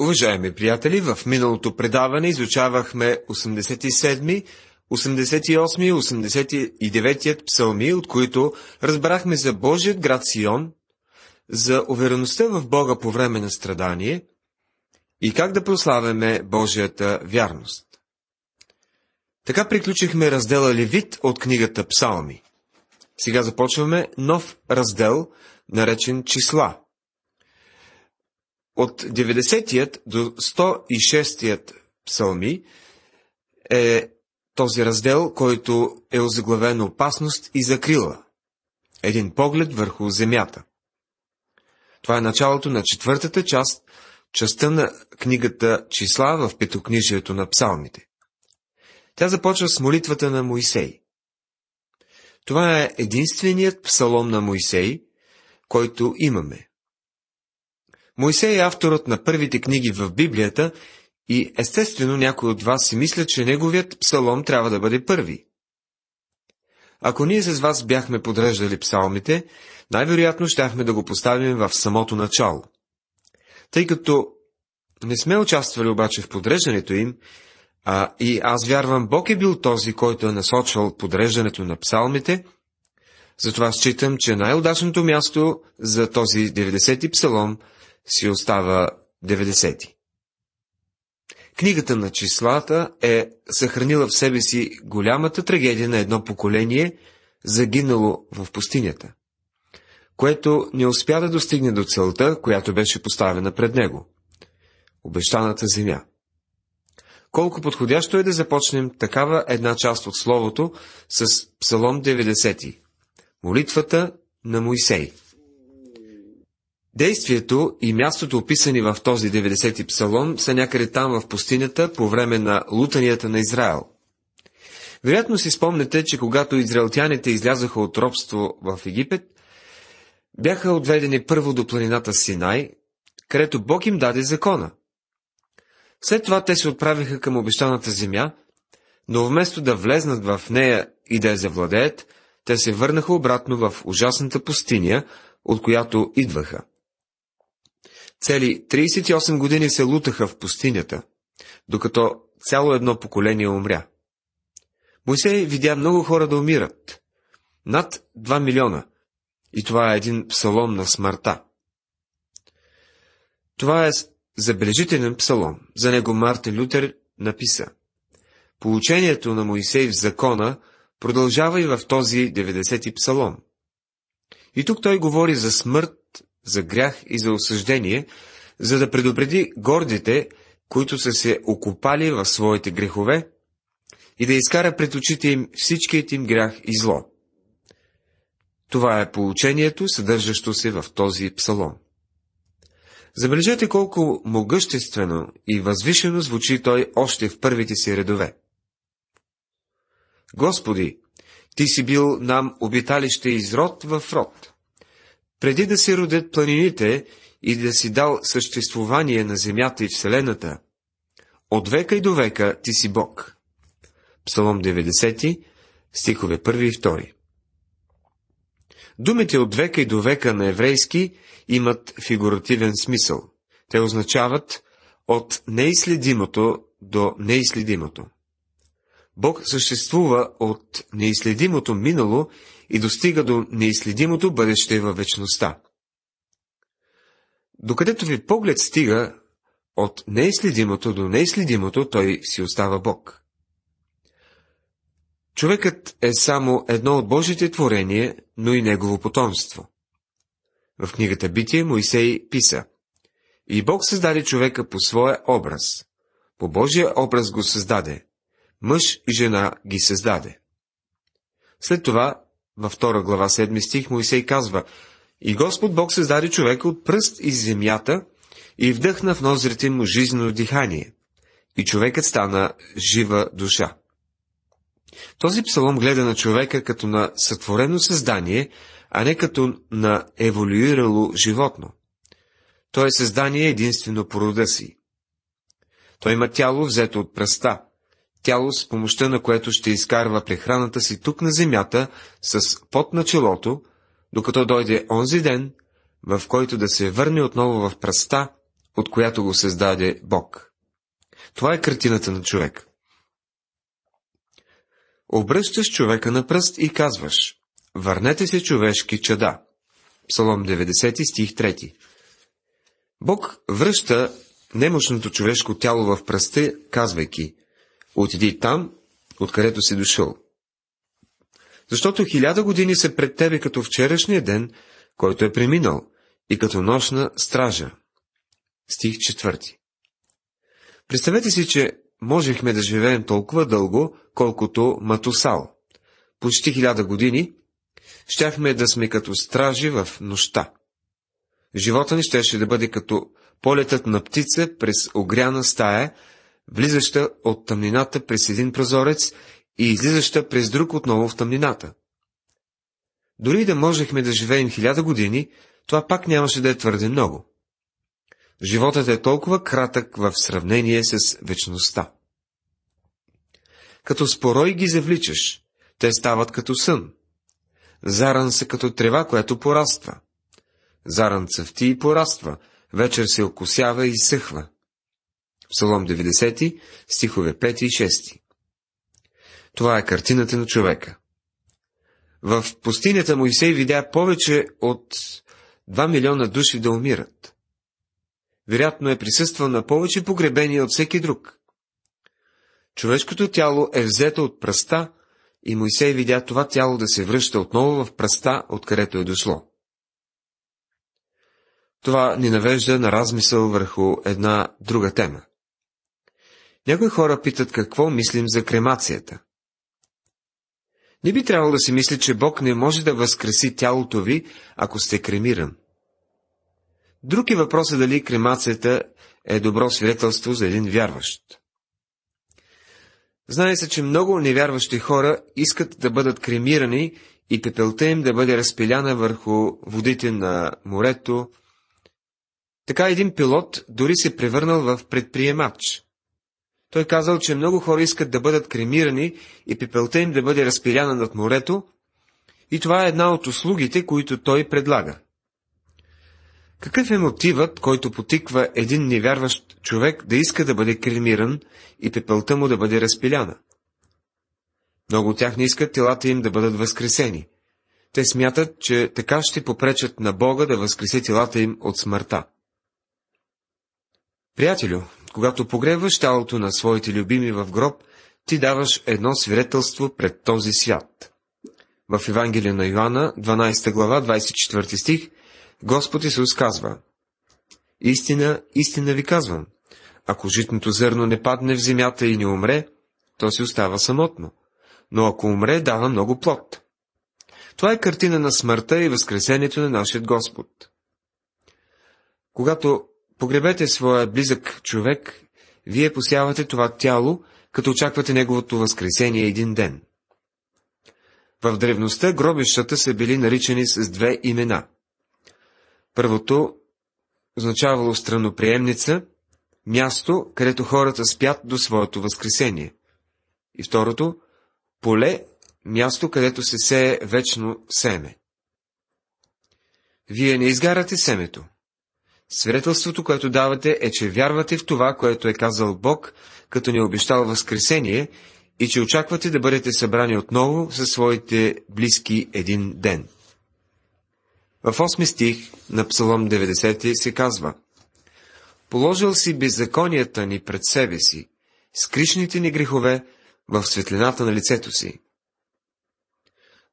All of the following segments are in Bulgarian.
Уважаеми приятели, в миналото предаване изучавахме 87-ми, 88-ми и 89-тият псалми, от които разбрахме за Божият град Сион, за увереността в Бога по време на страдание и как да прославяме Божията вярност. Така приключихме раздела Левит от книгата Псалми. Сега започваме нов раздел, наречен Числа. От 90-тият до 106-тият псалми е този раздел, който е озаглавен опасност и закрила. Един поглед върху земята. Това е началото на четвъртата част, частта на книгата Числа в петокнижието на псалмите. Тя започва с молитвата на Моисей. Това е единственият псалом на Моисей, който имаме. Моисей е авторът на първите книги в Библията и естествено някой от вас си мисля, че неговият псалом трябва да бъде първи. Ако ние с вас бяхме подреждали псалмите, най-вероятно щяхме да го поставим в самото начало. Тъй като не сме участвали обаче в подреждането им, и аз вярвам, Бог е бил този, който е насочвал подреждането на псалмите, затова считам, че най-удачното място за този 90-ти псалом си остава 90. Книгата на числата е съхранила в себе си голямата трагедия на едно поколение, загинало в пустинята, което не успя да достигне до целта, която беше поставена пред него – обещаната земя. Колко подходящо е да започнем такава една част от Словото с Псалом 90, молитвата на Моисей. Действието и мястото, описани в този 90-ти псалом, са някъде там в пустинята по време на лутанията на Израел. Вероятно си спомнете, че когато израелтяните излязоха от робство в Египет, бяха отведени първо до планината Синай, където Бог им даде закона. След това те се отправиха към обещаната земя, но вместо да влезнат в нея и да я завладеят, те се върнаха обратно в ужасната пустиня, от която идваха. Цели 38 години се лутаха в пустинята, докато цяло едно поколение умря. Мойсей видя много хора да умират. Над 2 милиона. И това е един псалом на смъртта. Това е забележителен псалом. За него Мартин Лютер написа: „Получението на Мойсей в закона продължава и в този 90-ти псалом“. И тук той говори за смърт, за грях и за осъждение, за да предупреди гордите, които са се окопали в своите грехове, и да изкара пред очите им всичкият им грях и зло. Това е поучението, съдържащо се в този псалом. Забележете колко могъществено и възвишено звучи той още в първите си редове. „Господи, Ти си бил нам обиталище из род в род. Преди да се родят планините и да си дал съществувание на земята и вселената, от века и до века Ти си Бог“. Псалом 90, стихове 1 и 2. Думите „от века и до века“ на еврейски имат фигуративен смисъл. Те означават от неизследимото до неизследимото. Бог съществува от неизследимото минало и достига до неизследимото бъдеще във вечността. Докъдето ви поглед стига, от неизследимото до неизследимото, той си остава Бог. Човекът е само едно от Божите творение, но и негово потомство. В книгата Битие Моисей писа: „И Бог създаде човека по своя образ. По Божия образ го създаде. Мъж и жена ги създаде“. След това, във 2 глава 7 стих, Моисей казва: „И Господ Бог създаде човека от пръст из земята и вдъхна в ноздрите му жизнено дихание, и човекът стана жива душа“. Този псалом гледа на човека като на сътворено създание, а не като на еволюирало животно. Той е създание единствено по рода си. Той има тяло, взето от пръста, тяло, с помощта на което ще изкарва прехраната си тук на земята с пот на челото, докато дойде онзи ден, в който да се върне отново в пръста, от която го създаде Бог. Това е картината на човек. Обръщаш човека на пръст и казваш: „Върнете се, човешки чада“. Псалом 90, стих 3. Бог връща немощното човешко тяло в пръста, казвайки: „Отиди там, откъдето си дошъл“. Защото 1000 години са пред тебе като вчерашния ден, който е преминал, и като нощна стража. Стих 4. Представете си, че можехме да живеем толкова дълго, колкото Матусал. Почти 1000 години щяхме да сме като стражи в нощта. Живота ни щеше да бъде като полетът на птица през огряна стая, влизаща от тъмнината през един прозорец и излизаща през друг отново в тъмнината. Дори да можехме да живеем 1000 години, това пак нямаше да е твърде много. Животът е толкова кратък в сравнение с вечността. Като спорой ги завличаш, те стават като сън. Заран са като трева, която пораства. Заран цъфти и пораства, вечер се окосява и съхва. Псалом 90, стихове 5 и 6. Това е картината на човека. В пустинята Моисей видя повече от 2 милиона души да умират. Вероятно е присъствал на повече погребения от всеки друг. Човешкото тяло е взето от пръста и Моисей видя това тяло да се връща отново в пръста, откъдето е дошло. Това ни навежда на размисъл върху една друга тема. Някои хора питат какво мислим за кремацията. Не би трябвало да си мисли, че Бог не може да възкреси тялото ви, ако сте кремиран. Друг е въпросът дали кремацията е добро свидетелство за един вярващ. Знае се, че много невярващи хора искат да бъдат кремирани и пепелта им да бъде разпиляна върху водите на морето. Така един пилот дори се превърнал в предприемач. Той казал, че много хора искат да бъдат кремирани и пепелта им да бъде разпиляна над морето, и това е една от услугите, които той предлага. Какъв е мотивът, който потиква един невярващ човек да иска да бъде кремиран и пепелта му да бъде разпиляна? Много от тях не искат телата им да бъдат възкресени. Те смятат, че така ще попречат на Бога да възкресе телата им от смъртта. Приятелю, когато погребваш тялото на своите любими в гроб, ти даваш едно свидетелство пред този свят. В Евангелие на Йоанна, 12 глава, 24 стих, Господ Исус казва: „Истина, истина ви казвам, ако житното зърно не падне в земята и не умре, то си остава самотно, но ако умре, дава много плод“. Това е картина на смъртта и възкресението на нашия Господ. Когато погребете своя близък човек, вие посявате това тяло, като очаквате неговото възкресение един ден. В древността гробищата са били наричани с 2 имена. Първото означавало страноприемница, място, където хората спят до своето възкресение. И второто – поле, място, където се сее вечно семе. Вие не изгаряте семето. Свидетелството, което давате, е, че вярвате в това, което е казал Бог, като ни е обещал възкресение, и че очаквате да бъдете събрани отново със своите близки един ден. В 8 стих на Псалом 90 се казва: „Положил си беззаконията ни пред себе си, скришните ни грехове в светлината на лицето си“.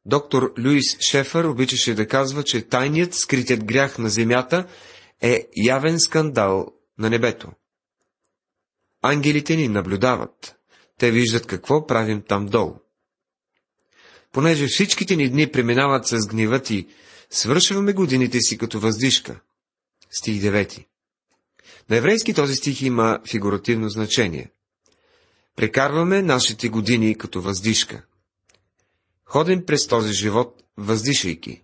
Доктор Люис Шефер обичаше да казва, че тайният, скритият грях на земята е явен скандал на небето. Ангелите ни наблюдават. Те виждат какво правим там долу. Понеже всичките ни дни преминават с гнева ти, свършваме годините си като въздишка. Стих 9. На еврейски този стих има фигуративно значение. Прекарваме нашите години като въздишка. Ходим през този живот, въздишайки.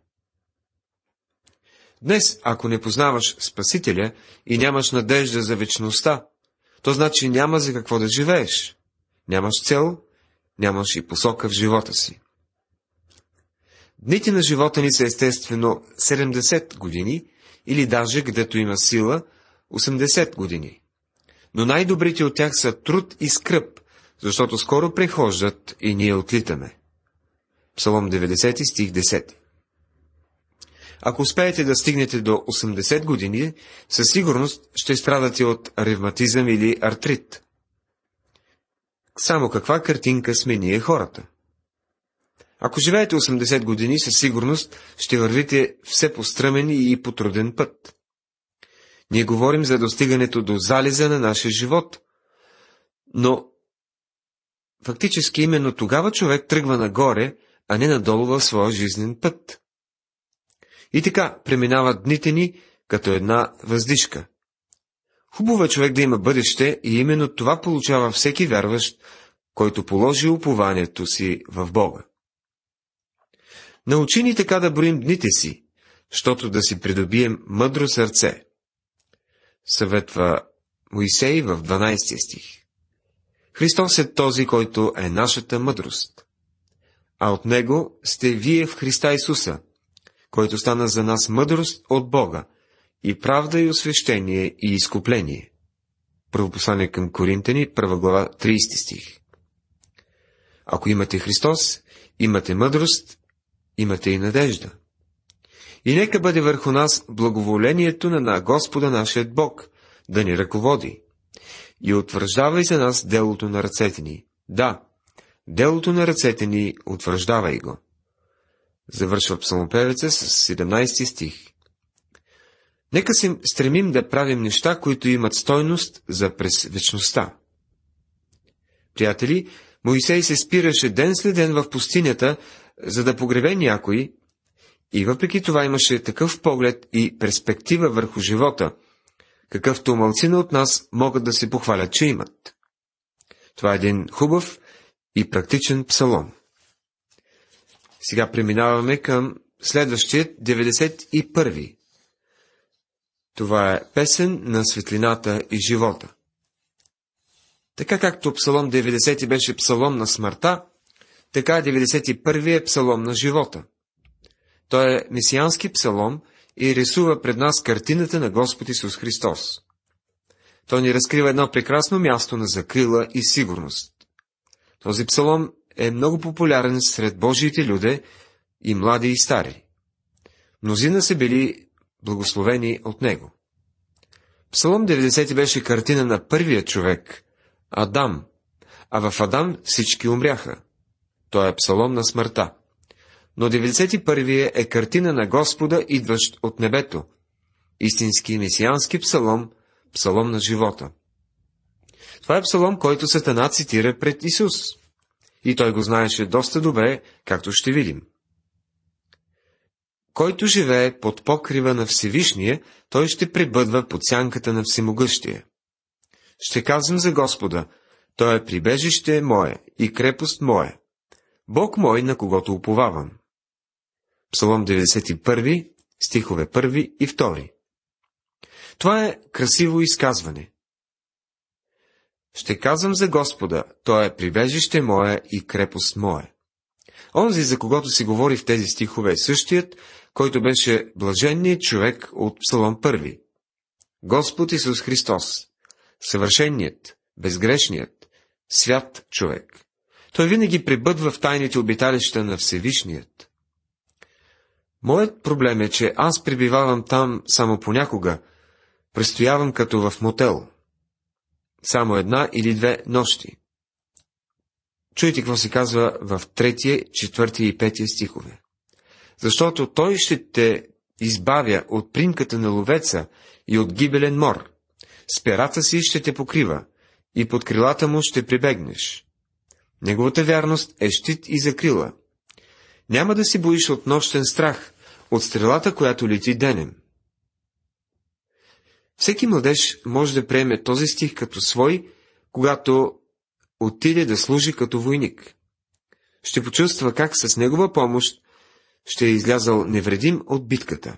Днес, ако не познаваш Спасителя и нямаш надежда за вечността, то значи няма за какво да живееш. Нямаш цел, нямаш и посока в живота си. Дните на живота ни са естествено 70 години, или даже, където има сила, 80 години. Но най-добрите от тях са труд и скръб, защото скоро прехождат и ние отлитаме. Псалом 90, стих 10. Ако успеете да стигнете до 80 години, със сигурност ще страдате от ревматизъм или артрит. Само каква картинка сме ние хората? Ако живеете 80 години, със сигурност ще вървите все постръмен и потруден път. Ние говорим за достигането до залеза на нашия живот, но фактически именно тогава човек тръгва нагоре, а не надолу в своя жизнен път. И така преминават дните ни като една въздишка. Хубаво е човек да има бъдеще и именно това получава всеки вярващ, който положи упованието си в Бога. Научи ни така да броим дните си, щото да си придобием мъдро сърце, съветва Моисей в 12 стих. Христос е този, който е нашата мъдрост, а от Него сте вие в Христа Исуса, който стана за нас мъдрост от Бога, и правда и освещение и изкупление. Първо послание към Коринтяни, 1 глава, 30 стих. Ако имате Христос, имате мъдрост, имате и надежда. И нека бъде върху нас благоволението на Господа нашият Бог, да ни ръководи. И утвърждавай за нас делото на ръцете ни. Да, делото на ръцете ни, утвърждавай го. Завършва псалмопевеца с 17 стих. Нека се стремим да правим неща, които имат стойност за през вечността. Приятели, Моисей се спираше ден след ден в пустинята, за да погребе някой, и въпреки това имаше такъв поглед и перспектива върху живота, какъвто малцина от нас могат да се похвалят, че имат. Това е един хубав и практичен псалом. Сега преминаваме към следващия, 91-ви. Това е песен на светлината и живота. Така както псалом 90 беше псалом на смъртта, така 91-ви е псалом на живота. Той е месиански псалом и рисува пред нас картината на Господ Исус Христос. Той ни разкрива едно прекрасно място на закрила и сигурност. Този псалом е много популярен сред Божиите люде, и млади и стари. Мнозина са били благословени от него. Псалом 90 беше картина на първия човек, Адам, а в Адам всички умряха. Той е псалом на смъртта. Но 91-вият е картина на Господа, идващ от небето. Истински месиански псалом, псалом на живота. Това е псалом, който Сатана цитира пред Исус. И той го знаеше доста добре, както ще видим. Който живее под покрива на Всевишния, той ще пребъдва под сянката на Всемогъщия. Ще казвам за Господа, той е прибежище мое и крепост мое, Бог мой, на когото уповавам. Псалом 91, стихове 1 и 2. Това е красиво изказване. Ще казвам за Господа, той е прибежище мое и крепост мое. Онзи, за когото се говори в тези стихове, е същият, който беше блаженният човек от Псалом 1. Господ Исус Христос, съвършеният, безгрешният, свят човек. Той винаги пребъдва в тайните обиталища на Всевишният. Моят проблем е, че аз пребивавам там само понякога, престоявам като в мотел. Само една или две нощи. Чуйте какво се казва в 3, 4 и 5 стихове. Защото той ще те избавя от примката на ловеца и от гибелен мор. С перата си ще те покрива и под крилата му ще прибегнеш. Неговата вярност е щит и закрила. Няма да се боиш от нощен страх, от стрелата, която лети денем. Всеки младеж може да приеме този стих като свой, когато отиде да служи като войник. Ще почувства как с негова помощ ще е излязал невредим от битката.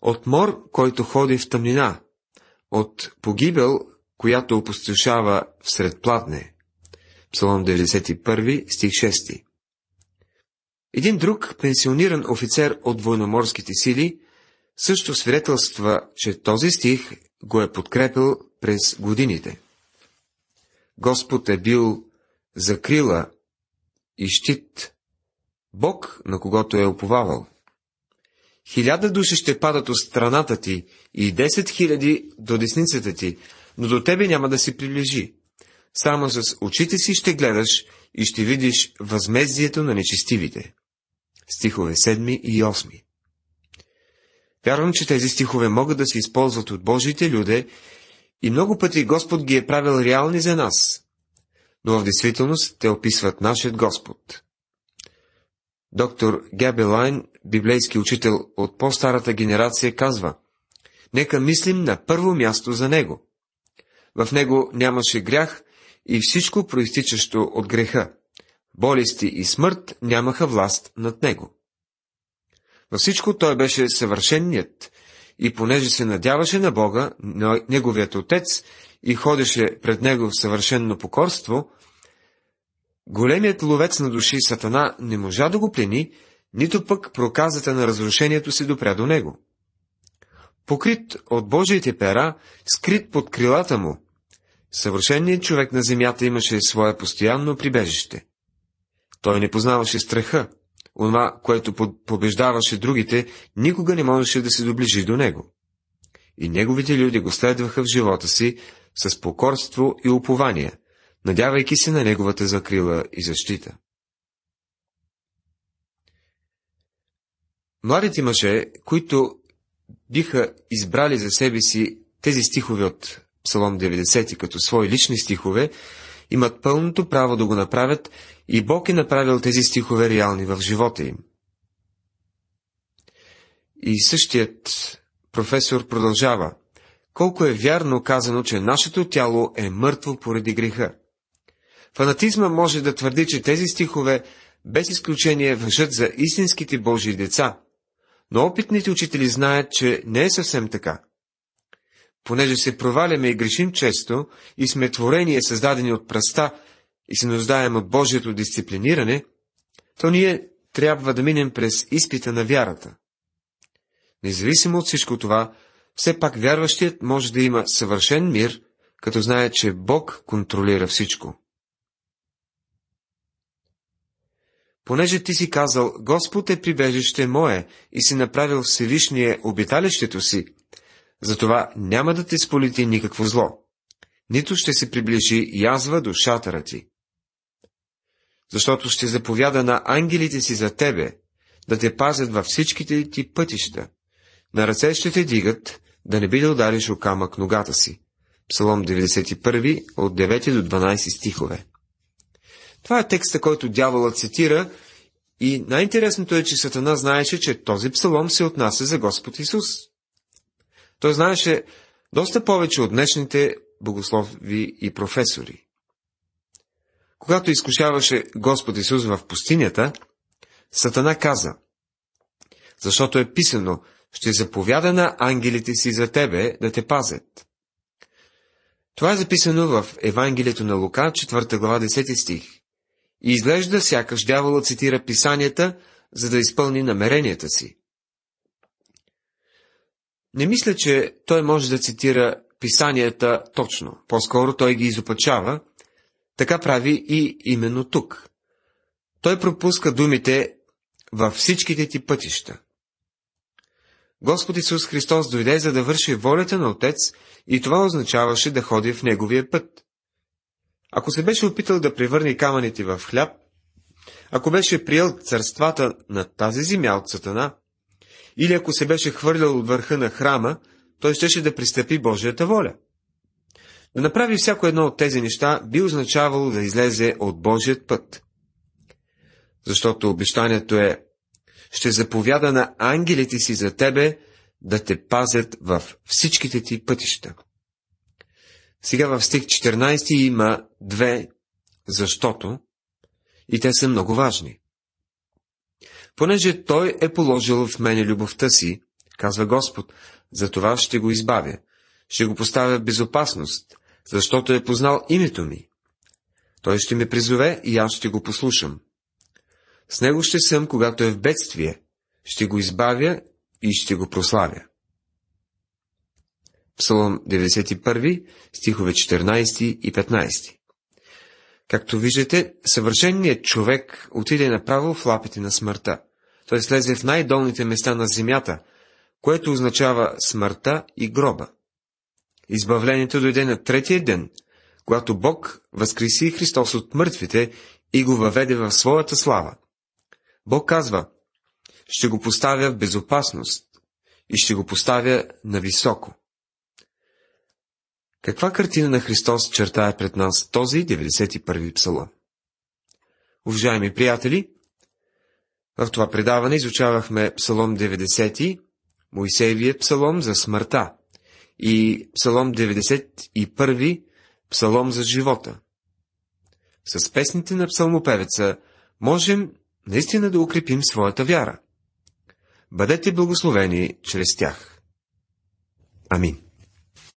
От мор, който ходи в тъмнина, от погибел, която опустошава всред пладне. Псалом 91, стих 6. Един друг пенсиониран офицер от военноморските сили също свидетелства, че този стих го е подкрепил през годините. Господ е бил закрила и щит, Бог, на когото е уповавал. 1000 души ще падат от страната ти и 10 000 до десницата ти, но до тебе няма да се приближи. Само с очите си ще гледаш и ще видиш възмездието на нечестивите. Стихове 7 и 8. Вярвам, че тези стихове могат да се използват от Божиите люде и много пъти Господ ги е правил реални за нас, но в действителност те описват нашият Господ. Доктор Гебелайн, библейски учител от по-старата генерация, казва: нека мислим на първо място за Него. В Него нямаше грях и всичко проистичащо от греха. Болести и смърт нямаха власт над Него. Във всичко Той беше съвършеният и понеже се надяваше на Бога, на Неговият Отец, и ходеше пред Него в съвършено покорство, големият ловец на души Сатана не можа да го плени, нито пък проказата на разрушението се допря до него. Покрит от Божиите пера, скрит под крилата му, съвършеният човек на земята имаше свое постоянно прибежище. Той не познаваше страха, онова, което побеждаваше другите, никога не можеше да се доближи до него. И неговите люди го следваха в живота си с покорство и упование, надявайки се на неговата закрила и защита. Младите мъже, които биха избрали за себе си тези стихове от Псалом 90 като свои лични стихове, имат пълното право да го направят и Бог е направил тези стихове реални в живота им. И същият професор продължава: колко е вярно казано, че нашето тяло е мъртво поради греха. Фанатизма може да твърди, че тези стихове без изключение важат за истинските Божии деца, но опитните учители знаят, че не е съвсем така. Понеже се проваляме и грешим често, и сме творения, създадени от пръста, и се нуждаем от Божието дисциплиниране, то ние трябва да минем през изпита на вярата. Независимо от всичко това, все пак вярващият може да има съвършен мир, като знае, че Бог контролира всичко. Понеже ти си казал: Господ е прибежище мое и си направил Всевишния обиталището си, затова няма да те сполети никакво зло, нито ще се приближи язва до шатъра ти. Защото ще заповяда на ангелите си за тебе, да те пазят във всичките ти пътища, на ръце ще те дигат, да не би да удариш о камък ногата си. Псалом 91 от 9 до 12 стихове. Това е текста, който дяволът цитира, и най-интересното е, че Сатана знаеше, че този псалом се отнася за Господ Исус. Той знаеше доста повече от днешните богослови и професори. Когато изкушаваше Господ Исус в пустинята, Сатана каза: защото е писано: ще заповяда на ангелите си за тебе да те пазят. Това е записано в Евангелието на Лука, 4 глава, 10 стих. И изглежда сякаш дяволът цитира писанията, за да изпълни намеренията си. Не мисля, че той може да цитира писанията точно, по-скоро той ги изопачава, така прави и именно тук. Той пропуска думите във всичките ти пътища. Господ Исус Христос дойде, за да върши волята на Отец, и това означаваше да ходи в Неговия път. Ако се беше опитал да превърне камъните в хляб, ако беше приел царствата на тази земя от Сатана, или ако се беше хвърлял от върха на храма, той щеше да пристъпи Божията воля. Да направи всяко едно от тези неща би означавало да излезе от Божият път. Защото обещанието е: ще заповяда на ангелите си за тебе, да те пазят във всичките ти пътища. Сега в стих 14 има две «защото» и те са много важни. Понеже Той е положил в мене любовта си, казва Господ, за това ще го избавя, ще го поставя в безопасност, защото е познал името ми. Той ще ме призове и аз ще го послушам. С него ще съм, когато е в бедствие, ще го избавя и ще го прославя. Псалом 91, стихове 14 и 15. Както виждате, съвършеният човек отиде направо в лапите на смъртта. Той слезе в най-долните места на земята, което означава смъртта и гроба. Избавлението дойде на третия ден, когато Бог възкреси Христос от мъртвите и го въведе в своята слава. Бог казва: ще го поставя в безопасност и ще го поставя нависоко. Каква картина на Христос чертае пред нас този 91-ви псалом? Уважаеми приятели, в това предаване изучавахме псалом 90, Моисеевият псалом за смъртта, и псалом 91, псалом за живота. С песните на псалмопевеца можем наистина да укрепим своята вяра. Бъдете благословени чрез тях. Амин.